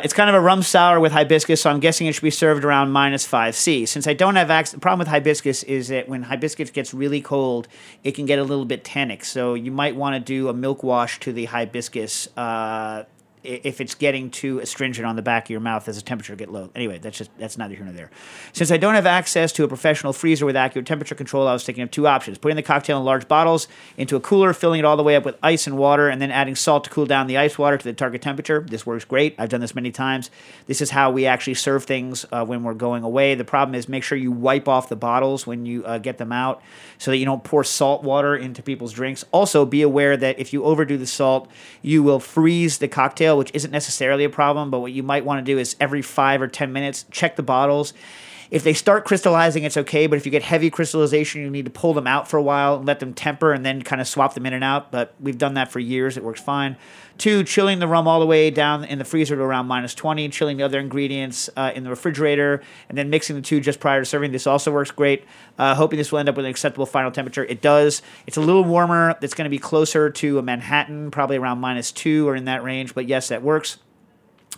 It's kind of a rum sour with hibiscus, so I'm guessing it should be served around -5°C. Since I don't have the problem with hibiscus is that when hibiscus gets really cold, it can get a little bit tannic. So you might want to do a milk wash to the hibiscus if it's getting too astringent on the back of your mouth as the temperature gets low. Anyway, that's neither here nor there. Since I don't have access to a professional freezer with accurate temperature control, I was thinking of two options. Putting the cocktail in large bottles into a cooler, filling it all the way up with ice and water, and then adding salt to cool down the ice water to the target temperature. This works great. I've done this many times. This is how we actually serve things when we're going away. The problem is make sure you wipe off the bottles when you get them out so that you don't pour salt water into people's drinks. Also, be aware that if you overdo the salt, you will freeze the cocktail, which isn't necessarily a problem, but what you might want to do is every 5 or 10 minutes, check the bottles. If they start crystallizing, it's okay, but if you get heavy crystallization, you need to pull them out for a while, let them temper, and then kind of swap them in and out, but we've done that for years. It works fine. 2, chilling the rum all the way down in the freezer to around -20, chilling the other ingredients in the refrigerator, and then mixing the two just prior to serving. This also works great. Hoping this will end up with an acceptable final temperature. It does. It's a little warmer. It's going to be closer to a Manhattan, probably around -2 or in that range, but yes, that works.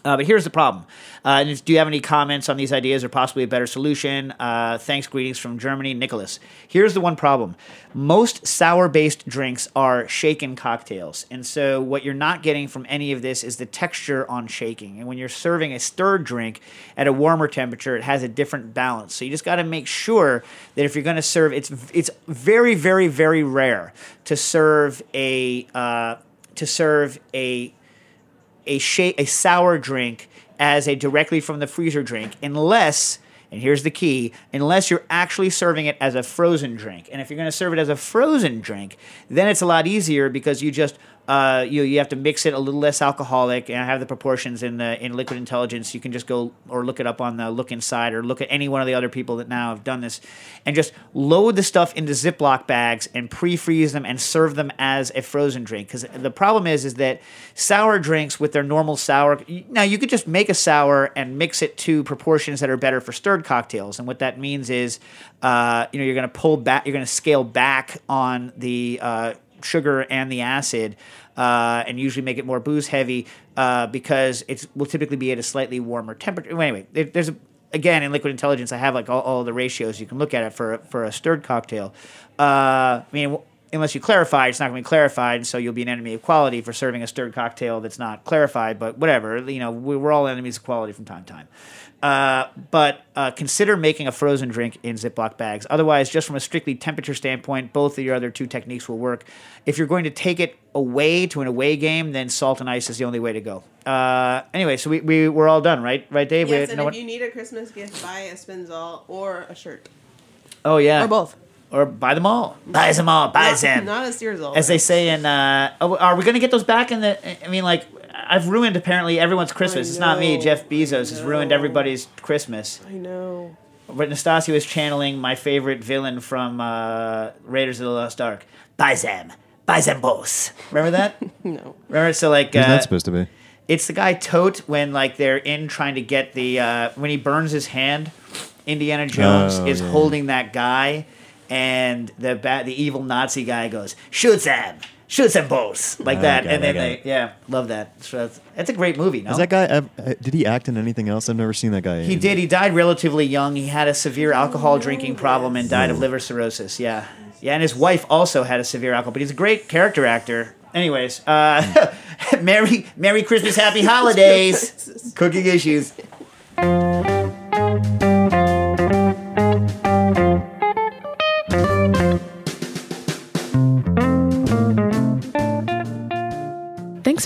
But here's the problem. Do you have any comments on these ideas or possibly a better solution? Thanks, greetings from Germany, Nicholas. Here's the one problem. Most sour-based drinks are shaken cocktails. And so what you're not getting from any of this is the texture on shaking. And when you're serving a stirred drink at a warmer temperature, it has a different balance. So you just got to make sure that if you're going to serve, it's very, very, very rare to serve a sour drink as a directly from the freezer drink, unless, and here's the key, unless you're actually serving it as a frozen drink. And if you're going to serve it as a frozen drink, then it's a lot easier because you just you have to mix it a little less alcoholic, and I have the proportions in Liquid Intelligence. You can just go or look it up on the Look Inside, or look at any one of the other people that now have done this, and just load the stuff into Ziploc bags and pre-freeze them and serve them as a frozen drink. Because the problem is that sour drinks with their normal sour, now you could just make a sour and mix it to proportions that are better for stirred cocktails, and what that means is you're going to scale back on the sugar and the acid, and usually make it more booze heavy because it will typically be at a slightly warmer temperature. Anyway, again, in Liquid Intelligence, I have like all the ratios you can look at it for a stirred cocktail. Unless you clarify, it's not going to be clarified, and so you'll be an enemy of quality for serving a stirred cocktail that's not clarified, but whatever. We're all enemies of quality from time to time. But consider making a frozen drink in Ziploc bags. Otherwise, just from a strictly temperature standpoint, both of your other two techniques will work. If you're going to take it away to an away game, then salt and ice is the only way to go. Anyway, so we're all done, right? Right, Dave? Yes, you need a Christmas gift, buy a Spinsall or a shirt. Oh, yeah. Or both. Or buy them all. Buys them all. Buys them. Not as yours all. As they say in... are we going to get those back in the... I've ruined apparently everyone's Christmas. It's not me. Jeff Bezos has ruined everybody's Christmas. I know. But Nastasia was channeling my favorite villain from Raiders of the Lost Ark. Buys them. Buys them both. Remember that? No. Remember? So who's that supposed to be? It's the guy Tote when they're in trying to get the... when he burns his hand, Indiana Jones is holding that guy... And the evil Nazi guy goes, shoot them both, like that. And then love that. So that's a great movie. No? Is that guy? Did he act in anything else? I've never seen that guy. He did. He died relatively young. He had a severe alcohol drinking problem and died of liver cirrhosis. Yeah, yeah. And his wife also had a severe alcohol. But he's a great character actor. Anyways, Merry Christmas, Happy Holidays. Cooking Issues. Thanks